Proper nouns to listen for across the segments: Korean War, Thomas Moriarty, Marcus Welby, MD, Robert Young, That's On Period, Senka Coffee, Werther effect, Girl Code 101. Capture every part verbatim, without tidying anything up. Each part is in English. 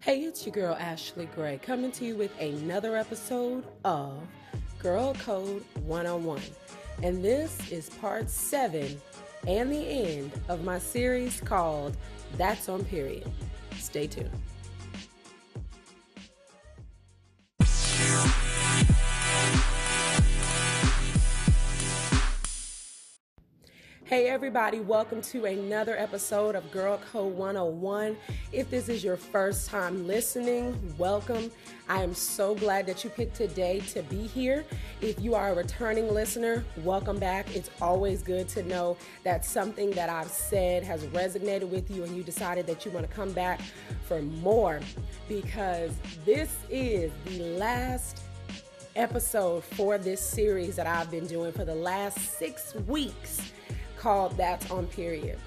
Hey, it's your girl Ashley Gray coming to you with another episode of Girl Code one oh one. And this is part seven and the end of my series called That's On Period. Stay tuned. Hey everybody, welcome to another episode of Girl Code one oh one. If this is your first time listening, welcome. I am so glad that you picked today to be here. If you are a returning listener, welcome back. It's always good to know that something that I've said has resonated with you and you decided that you want to come back for more, because this is the last episode for this series that I've been doing for the last six weeks. Called That's On Period.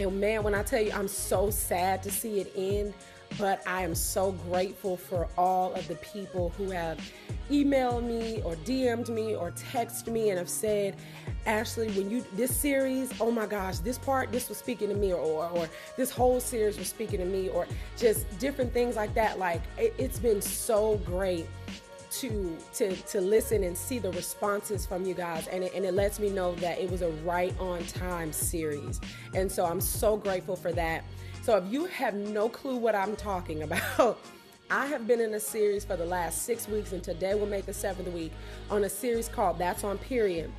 And man, when I tell you, I'm so sad to see it end, but I am so grateful for all of the people who have emailed me or D M'd me or texted me and have said, Ashley, when you, this series, oh my gosh, this part, this was speaking to me, or, or, or this whole series was speaking to me, or just different things like that. Like, it, it's been so great to to to listen and see the responses from you guys, and it, and it lets me know that it was a right on time series, and so I'm so grateful for that. So if you have no clue what I'm talking about, I have been in a series for the last six weeks, and today will make the seventh week, on a series called That's On Period.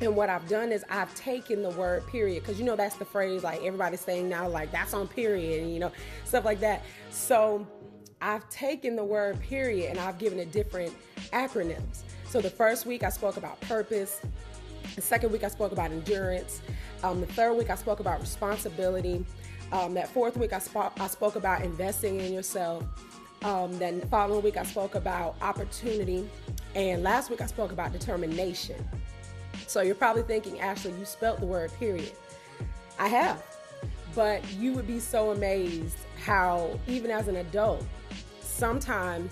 And what I've done is I've taken the word period, because you know that's the phrase like everybody's saying now, like that's on period, and you know, stuff like that. So I've taken the word period and I've given it different acronyms. So the first week I spoke about purpose. The second week I spoke about endurance. Um, the third week I spoke about responsibility. Um, that fourth week I, sp- I spoke about investing in yourself. Um, then the following week I spoke about opportunity. And last week I spoke about determination. So you're probably thinking, Ashley, you spelt the word period. I have. But you would be so amazed how even as an adult, sometimes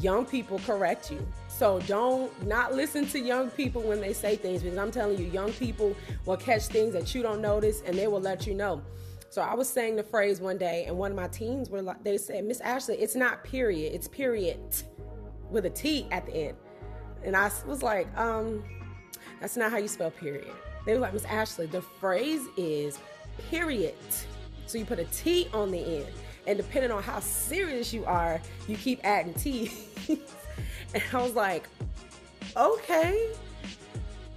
young people correct you. So don't not listen to young people when they say things, because I'm telling you, young people will catch things that you don't notice and they will let you know. So I was saying the phrase one day, and one of my teens were like, they said, Miss Ashley, it's not period, it's period with a T at the end. And I was like, um, that's not how you spell period. They were like, Miss Ashley, the phrase is period. So you put a T on the end. And depending on how serious you are, you keep adding T. And I was like, okay.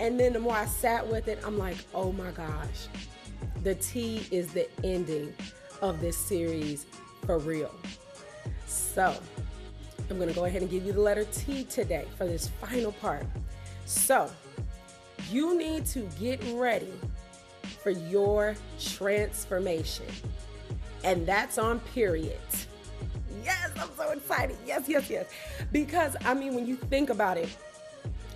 And then the more I sat with it, I'm like, oh my gosh, the T is the ending of this series for real. So I'm going to go ahead and give you the letter T today for this final part. So you need to get ready for your transformation. And that's on period. Yes, I'm so excited. Yes, yes, yes. Because, I mean, when you think about it,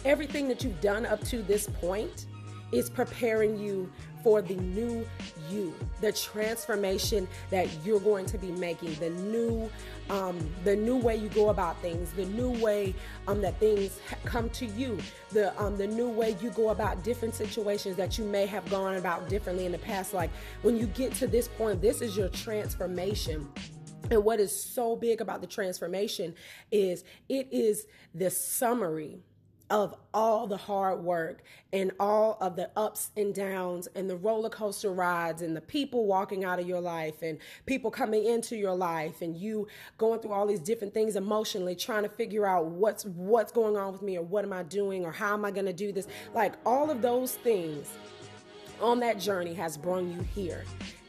everything that you've done up to this point is preparing you for the new you, the transformation that you're going to be making, the new um, the new way you go about things, the new way um, that things ha- come to you, the um, the new way you go about different situations that you may have gone about differently in the past. Like when you get to this point, this is your transformation. And what is so big about the transformation is it is the summary of all the hard work and all of the ups and downs and the roller coaster rides and the people walking out of your life and people coming into your life and you going through all these different things emotionally, trying to figure out what's what's going on with me, or what am I doing, or how am I going to do this? Like all of those things on that journey has brought you here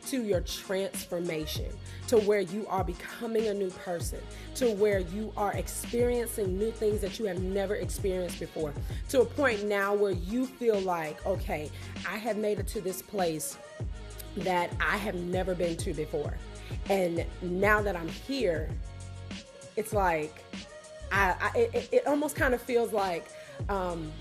to your transformation, to where you are becoming a new person, to where you are experiencing new things that you have never experienced before, to a point now where you feel like, okay, I have made it to this place that I have never been to before. And now that I'm here, it's like, I, I it, it almost kind of feels like, um,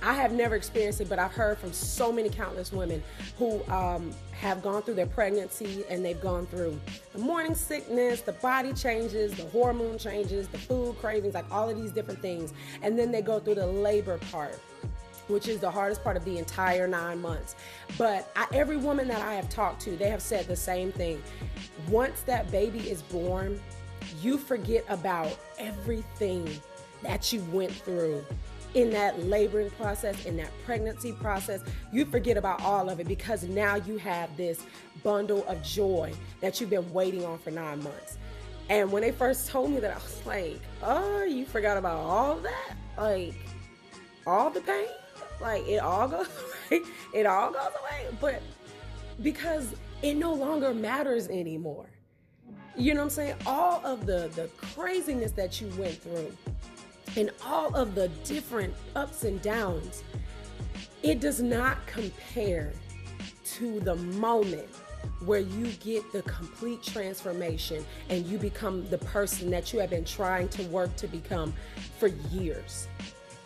I have never experienced it, but I've heard from so many countless women who um, have gone through their pregnancy, and they've gone through the morning sickness, the body changes, the hormone changes, the food cravings, like all of these different things. And then they go through the labor part, which is the hardest part of the entire nine months. But I, every woman that I have talked to, they have said the same thing. Once that baby is born, you forget about everything that you went through in that laboring process, in that pregnancy process. You forget about all of it because now you have this bundle of joy that you've been waiting on for nine months. And when they first told me that, I was like, oh, you forgot about all that? Like, all the pain? Like, it all goes away? It all goes away? But because it no longer matters anymore. You know what I'm saying? All of the, the craziness that you went through and all of the different ups and downs, it does not compare to the moment where you get the complete transformation and you become the person that you have been trying to work to become for years.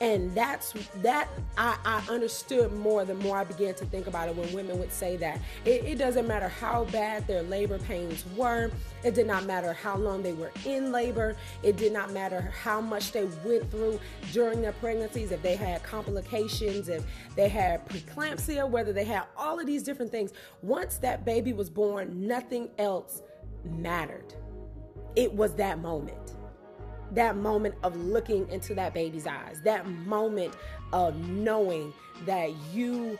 And that's that I, I understood more the more I began to think about it when women would say that. It, it doesn't matter how bad their labor pains were. It did not matter how long they were in labor. It did not matter how much they went through during their pregnancies, if they had complications, if they had preeclampsia, whether they had all of these different things. Once that baby was born, nothing else mattered. It was that moment. That moment of looking into that baby's eyes, that moment of knowing that you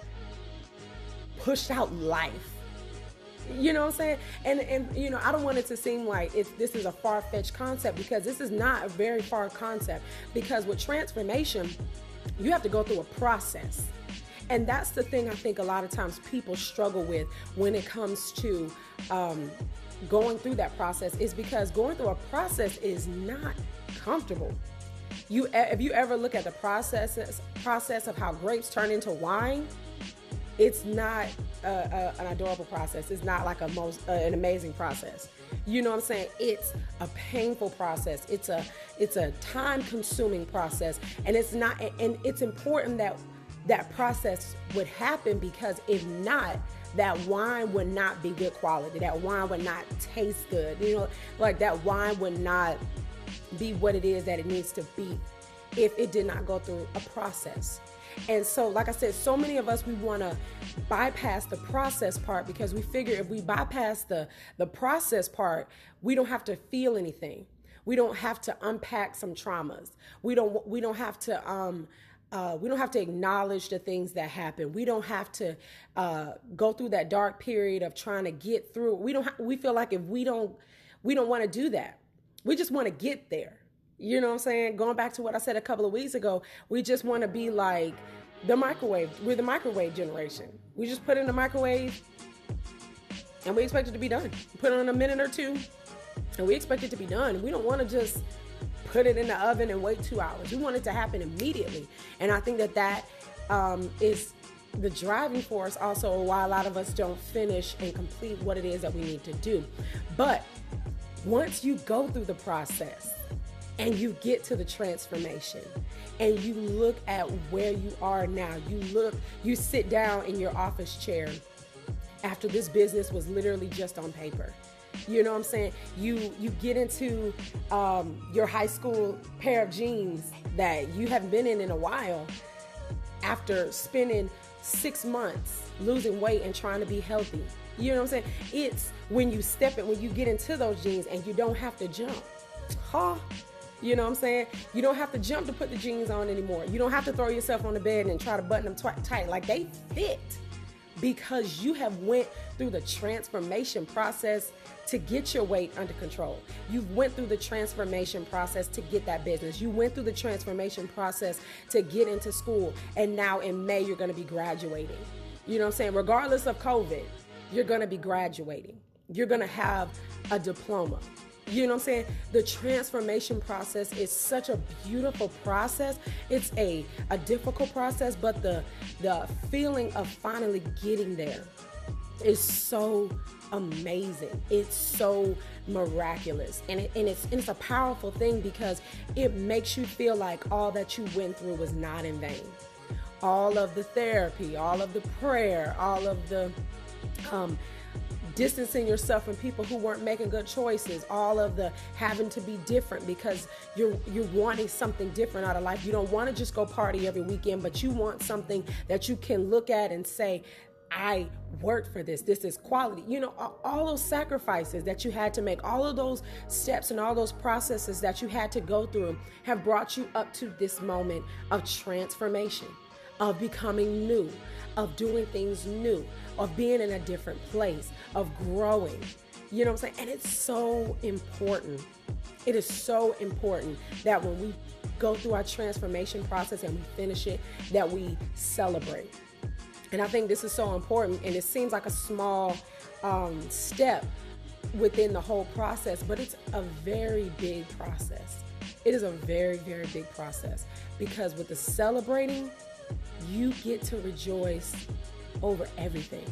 pushed out life. You know what I'm saying? And, and you know, I don't want it to seem like it's, this is a far-fetched concept, because this is not a very far concept, because with transformation, you have to go through a process. And that's the thing I think a lot of times people struggle with when it comes to um, going through that process, is because going through a process is not comfortable. You, if you ever look at the processes, process of how grapes turn into wine, it's not a, a, an adorable process. It's not like a most uh, an amazing process. You know what I'm saying? It's a painful process. It's a it's a time-consuming process, and it's not. And it's important that that process would happen, because if not, that wine would not be good quality. That wine would not taste good. You know, like that wine would not be what it is that it needs to be if it did not go through a process. And so, like I said, so many of us, we want to bypass the process part, because we figure if we bypass the, the process part, we don't have to feel anything. We don't have to unpack some traumas. We don't, we don't have to, um, Uh, we don't have to acknowledge the things that happen. We don't have to uh, go through that dark period of trying to get through. We don't. Ha- we feel like if we don't, we don't want to do that. We just want to get there. You know what I'm saying? Going back to what I said a couple of weeks ago, we just want to be like the microwave. We're the microwave generation. We just put it in the microwave, and we expect it to be done. Put it in a minute or two, and we expect it to be done. We don't want to just put it in the oven and wait two hours. We want it to happen immediately. And I think that that um, is the driving force also why a lot of us don't finish and complete what it is that we need to do. But once you go through the process and you get to the transformation and you look at where you are now, you look, you sit down in your office chair after this business was literally just on paper. You know what I'm saying? You you get into um, your high school pair of jeans that you haven't been in in a while after spending six months losing weight and trying to be healthy. You know what I'm saying? It's when you step it, when you get into those jeans and you don't have to jump. Huh? You know what I'm saying? You don't have to jump to put the jeans on anymore. You don't have to throw yourself on the bed and try to button them t- tight. Like, they fit, because you have went through the transformation process to get your weight under control. You went through the transformation process to get that business. You went through the transformation process to get into school. And now in May, you're going to be graduating. You know what I'm saying? Regardless of COVID, you're going to be graduating. You're going to have a diploma. You know what I'm saying? The transformation process is such a beautiful process. It's a, a difficult process, but the, the feeling of finally getting there is so amazing. It's so miraculous. And, it, and, it's, and it's a powerful thing, because it makes you feel like all that you went through was not in vain. All of the therapy, all of the prayer, all of the um, distancing yourself from people who weren't making good choices, all of the having to be different because you're you're wanting something different out of life. You don't want to just go party every weekend, but you want something that you can look at and say, I worked for this. This is quality. You know, all, all those sacrifices that you had to make, all of those steps and all those processes that you had to go through have brought you up to this moment of transformation, of becoming new, of doing things new, of being in a different place, of growing. You know what I'm saying? And it's so important. It is so important that when we go through our transformation process and we finish it, that we celebrate. And I think this is so important, and it seems like a small um, step within the whole process, but it's a very big process. It is a very, very big process, because with the celebrating, you get to rejoice over everything.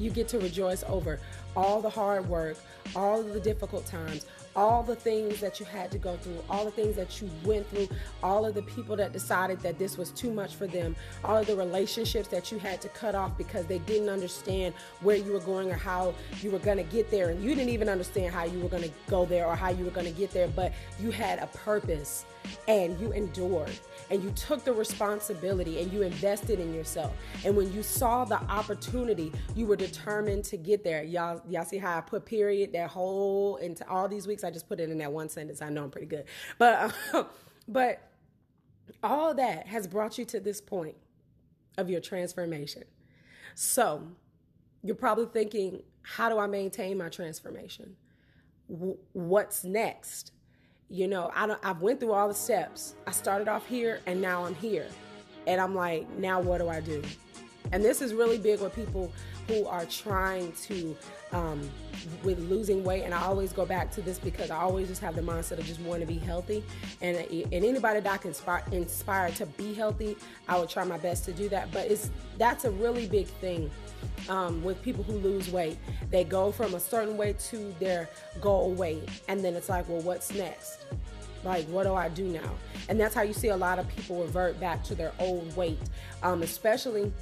You get to rejoice over all the hard work, all of the difficult times, all the things that you had to go through, all the things that you went through, all of the people that decided that this was too much for them, all of the relationships that you had to cut off because they didn't understand where you were going or how you were going to get there. And you didn't even understand how you were going to go there or how you were going to get there, but you had a purpose and you endured and you took the responsibility and you invested in yourself. And when you saw the opportunity, you were determined to get there. Y'all, y'all see how I put period, that whole, into all these weeks, I just put it in that one sentence. I know I'm pretty good. But, uh, but all that has brought you to this point of your transformation. So you're probably thinking, how do I maintain my transformation? W- what's next? You know, I don't, I've went through all the steps. I started off here and now I'm here. And I'm like, now what do I do? And this is really big with people who are trying to, um, with losing weight. And I always go back to this because I always just have the mindset of just want to be healthy. And, and anybody that I can inspire, inspire to be healthy, I would try my best to do that. But it's, that's a really big thing. Um, with people who lose weight, they go from a certain way to their goal weight. And then it's like, well, what's next? Like, what do I do now? And that's how you see a lot of people revert back to their old weight, um, especially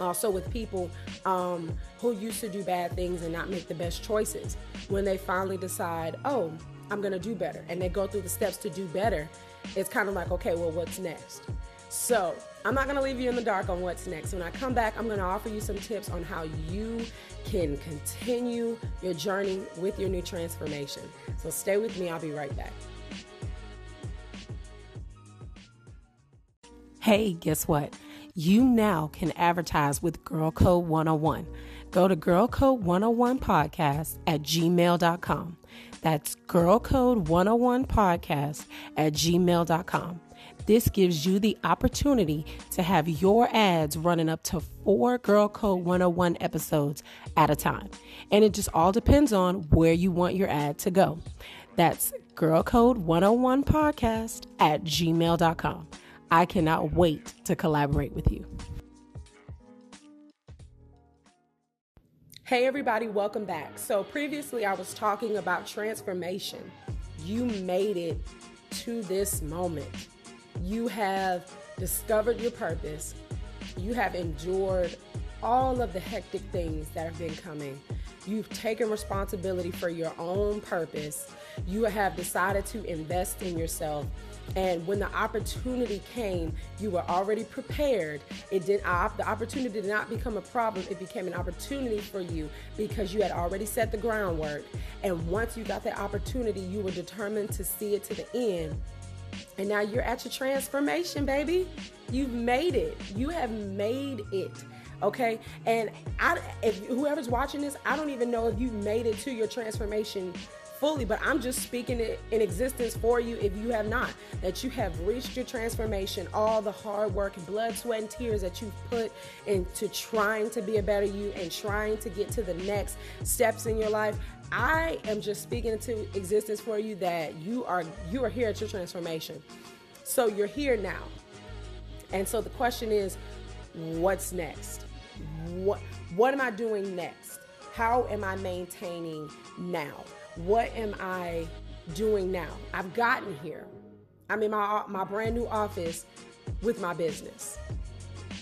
also with people um, who used to do bad things and not make the best choices. When they finally decide, oh, I'm going to do better, and they go through the steps to do better, it's kind of like, okay, well, what's next? So I'm not going to leave you in the dark on what's next. When I come back, I'm going to offer you some tips on how you can continue your journey with your new transformation. So stay with me. I'll be right back. Hey, guess what? You now can advertise with Girl Code one oh one. Go to Girl Code one oh one Podcast at gmail dot com. That's Girl Code one oh one Podcast at gmail dot com. This gives you the opportunity to have your ads running up to four Girl Code one oh one episodes at a time. And it just all depends on where you want your ad to go. That's Girl Code one oh one Podcast at gmail dot com. I cannot wait to collaborate with you. Hey, everybody, welcome back. So previously I was talking about transformation. You made it to this moment. You have discovered your purpose. You have endured all of the hectic things that have been coming. You've taken responsibility for your own purpose. You have decided to invest in yourself. And when the opportunity came, you were already prepared. It did, the opportunity did not become a problem. It became an opportunity for you because you had already set the groundwork. And once you got the opportunity, you were determined to see it to the end. And now you're at your transformation, baby. You've made it. You have made it. Okay. And I, if whoever's watching this, I don't even know if you've made it to your transformation fully, but I'm just speaking it in existence for you. If you have not, that you have reached your transformation, all the hard work, blood, sweat, and tears that you've put into trying to be a better you and trying to get to the next steps in your life. I am just speaking into existence for you that you are you are here at your transformation. So you're here now. And so the question is, what's next? What what am I doing next? How am I maintaining now? What am I doing now? I've gotten here. I'm in my my brand new office with my business.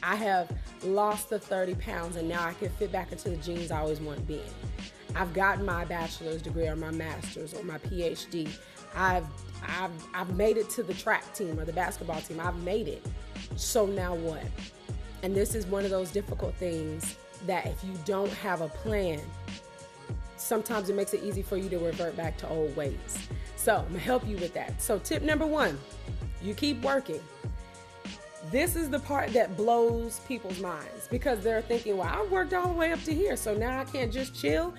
I have lost the thirty pounds and now I can fit back into the jeans I always want to be in. I've gotten my bachelor's degree or my master's or my P H D. I've, I've, I've made it to the track team or the basketball team. I've made it. So now what? And this is one of those difficult things that if you don't have a plan, sometimes it makes it easy for you to revert back to old ways. So I'm gonna help you with that. So tip number one, you keep working. This is the part that blows people's minds, because they're thinking, well, I worked all the way up to here, so now I can't just chill.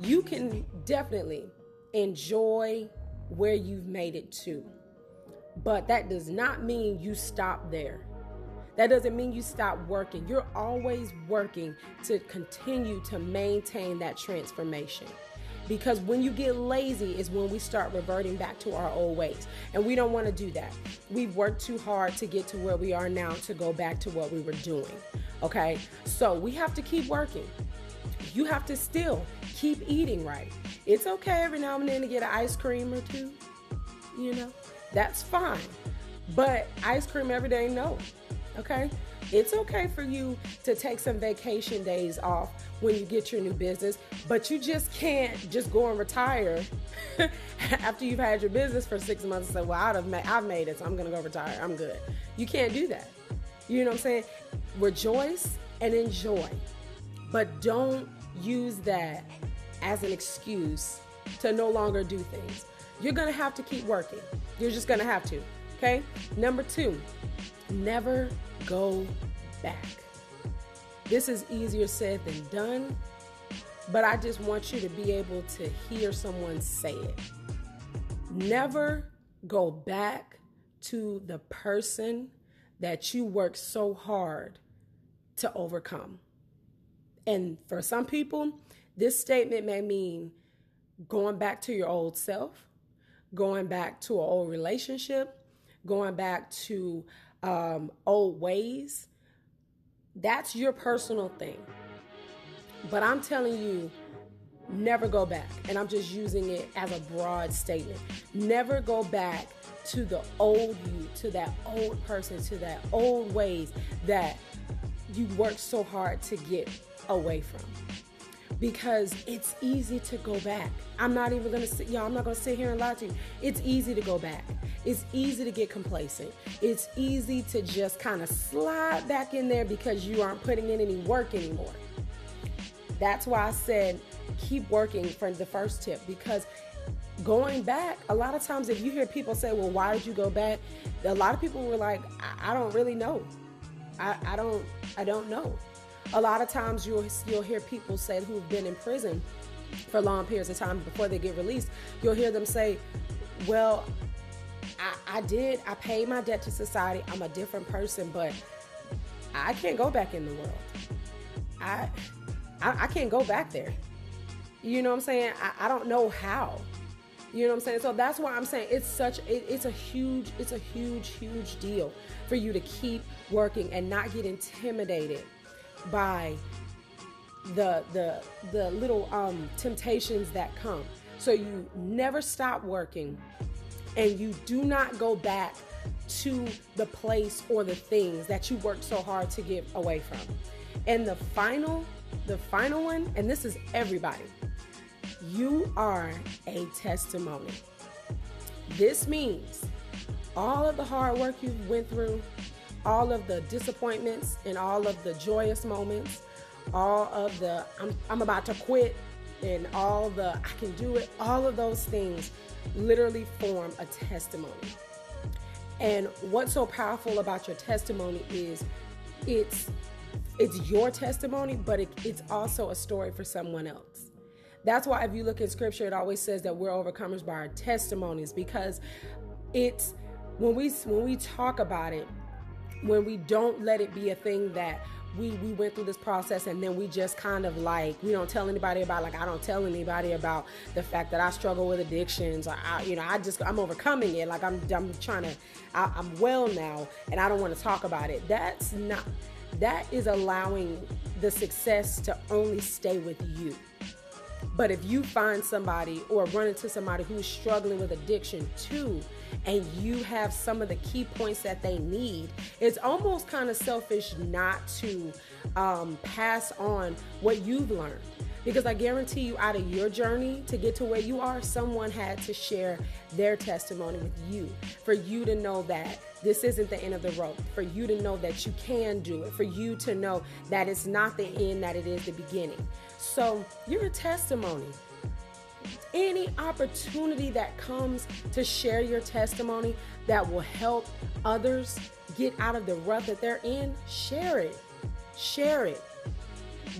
You can definitely enjoy where you've made it to, but that does not mean you stop there. That doesn't mean you stop working. You're always working to continue to maintain that transformation. Because when you get lazy is when we start reverting back to our old ways. And we don't want to do that. We've worked too hard to get to where we are now to go back to what we were doing. Okay? So we have to keep working. You have to still keep eating right. It's okay every now and then to get an ice cream or two. You know? That's fine. But ice cream every day, no. Okay? It's okay for you to take some vacation days off when you get your new business, but you just can't just go and retire after you've had your business for six months and say, well, I've made, I've made it, so I'm going to go retire. I'm good. You can't do that. You know what I'm saying? Rejoice and enjoy, but don't use that as an excuse to no longer do things. You're going to have to keep working. You're just going to have to. Okay? Number two, never go back. This is easier said than done, but I just want you to be able to hear someone say it. Never go back to the person that you worked so hard to overcome. And for some people, this statement may mean going back to your old self, going back to an old relationship, going back to um, old ways. That's your personal thing. But I'm telling you, never go back. And I'm just using it as a broad statement. Never go back to the old you, to that old person, to that old ways that you worked so hard to get away from. Because it's easy to go back. I'm not even going to sit, y'all, I'm not going to sit here and lie to you. It's easy to go back. It's easy to get complacent. It's easy to just kind of slide back in there because you aren't putting in any work anymore. That's why I said keep working for the first tip, because going back, a lot of times if you hear people say, well, why did you go back? A lot of people were like, I, I don't really know. I, I don't, I don't know. A lot of times you'll, you'll hear people say who've been in prison for long periods of time before they get released, you'll hear them say, well, I, I did, I paid my debt to society, I'm a different person, but I can't go back in the world. I I, I can't go back there. You know what I'm saying? I, I don't know how. You know what I'm saying? So that's why I'm saying it's such, it, it's a huge, it's a huge, huge deal for you to keep working and not get intimidated by the the the little um temptations that come. So you never stop working, and you do not go back to the place or the things that you worked so hard to get away from. And the final the final one, and this is everybody, you are a testimony. This means all of the hard work you went through, all of the disappointments and all of the joyous moments, all of the I'm, I'm about to quit and all the I can do it, all of those things literally form a testimony. And what's so powerful about your testimony is it's it's your testimony, but it, it's also a story for someone else. That's why if you look in scripture, it always says that we're overcomers by our testimonies, because it's when we when we talk about it, when we don't let it be a thing that we we went through this process and then we just kind of like, we don't tell anybody about, like I don't tell anybody about the fact that I struggle with addictions. Or I, you know, I just, I'm overcoming it. Like I'm, I'm trying to, I, I'm well now and I don't want to talk about it. That's not, that is allowing the success to only stay with you. But if you find somebody or run into somebody who's struggling with addiction too, and you have some of the key points that they need, it's almost kind of selfish not to um, pass on what you've learned. Because I guarantee you, out of your journey to get to where you are, someone had to share their testimony with you, for you to know that this isn't the end of the road, for you to know that you can do it, for you to know that it's not the end, that it is the beginning. So you're a testimony. Any opportunity that comes to share your testimony that will help others get out of the rut that they're in, share it. Share it.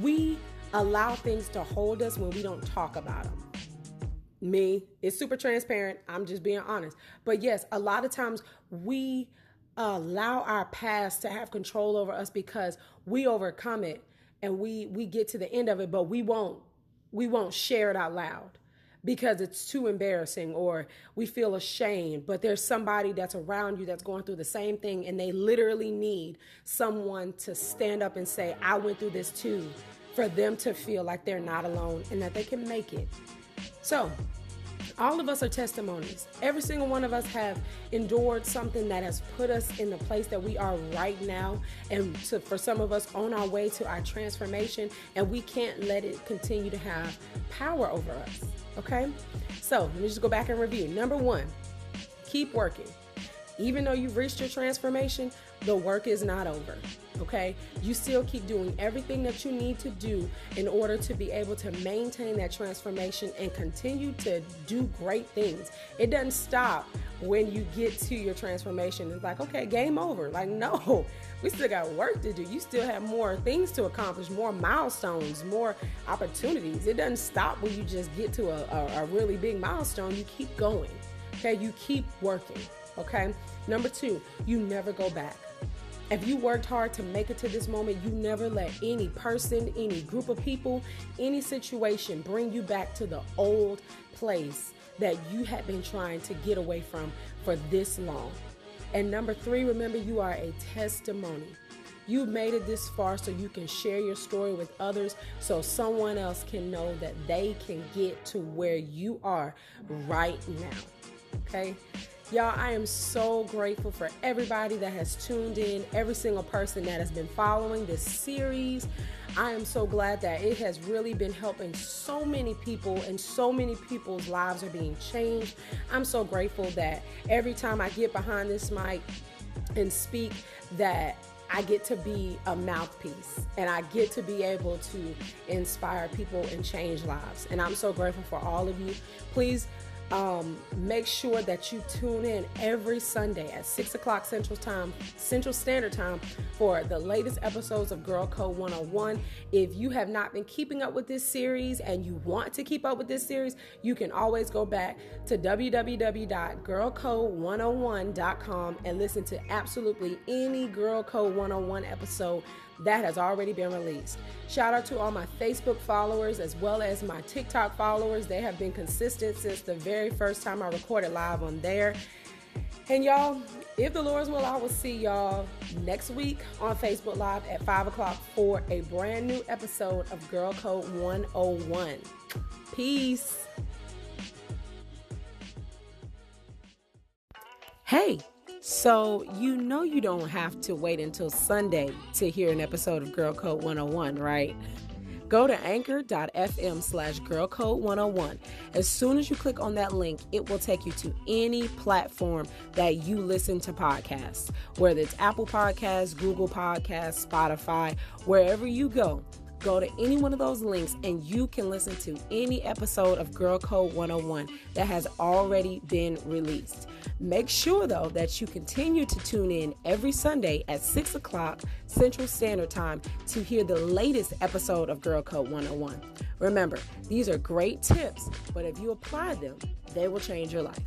We allow things to hold us when we don't talk about them. Me, it's super transparent. I'm just being honest. But yes, a lot of times we allow our past to have control over us because we overcome it and we we get to the end of it, but we won't we won't share it out loud, because it's too embarrassing or we feel ashamed. But there's somebody that's around you that's going through the same thing, and they literally need someone to stand up and say, I went through this too, for them to feel like they're not alone and that they can make it. So all of us are testimonies. Every single one of us have endured something that has put us in the place that we are right now, and to, for some of us, on our way to our transformation, and we can't let it continue to have power over us. Okay, so let me just go back and review. Number one, keep working. Even though you've reached your transformation, the work is not over, okay? You still keep doing everything that you need to do in order to be able to maintain that transformation and continue to do great things. It doesn't stop when you get to your transformation. It's like, okay, game over. Like, no, we still got work to do. You still have more things to accomplish, more milestones, more opportunities. It doesn't stop when you just get to a, a, a really big milestone. You keep going, okay? You keep working. Okay. Number two, you never go back. If you worked hard to make it to this moment, you never let any person, any group of people, any situation bring you back to the old place that you had been trying to get away from for this long. And number three, remember, you are a testimony. You've made it this far so you can share your story with others, so someone else can know that they can get to where you are right now. Okay. Y'all, I am so grateful for everybody that has tuned in, every single person that has been following this series. I am so glad that it has really been helping so many people, and so many people's lives are being changed. I'm so grateful that every time I get behind this mic and speak, that I get to be a mouthpiece, and I get to be able to inspire people and change lives. And I'm so grateful for all of you. Please Um, make sure that you tune in every Sunday at six o'clock Central Time, Central Standard Time, for the latest episodes of Girl Code one oh one. If you have not been keeping up with this series and you want to keep up with this series, you can always go back to w w w dot girl code one oh one dot com and listen to absolutely any Girl Code one oh one episode that has already been released. Shout out to all my Facebook followers as well as my TikTok followers. They have been consistent since the very first time I recorded live on there. And y'all, if the Lord's will, I will see y'all next week on Facebook Live at five o'clock for a brand new episode of Girl Code one oh one. Peace. Hey. So you know you don't have to wait until Sunday to hear an episode of Girl Code one oh one, right? Go to anchor dot f m slash girl code one oh one. As soon as you click on that link, it will take you to any platform that you listen to podcasts, whether it's Apple Podcasts, Google Podcasts, Spotify, wherever you go. Go to any one of those links and you can listen to any episode of Girl Code one oh one that has already been released. Make sure, though, that you continue to tune in every Sunday at six o'clock Central Standard Time to hear the latest episode of Girl Code one oh one. Remember, these are great tips, but if you apply them, they will change your life.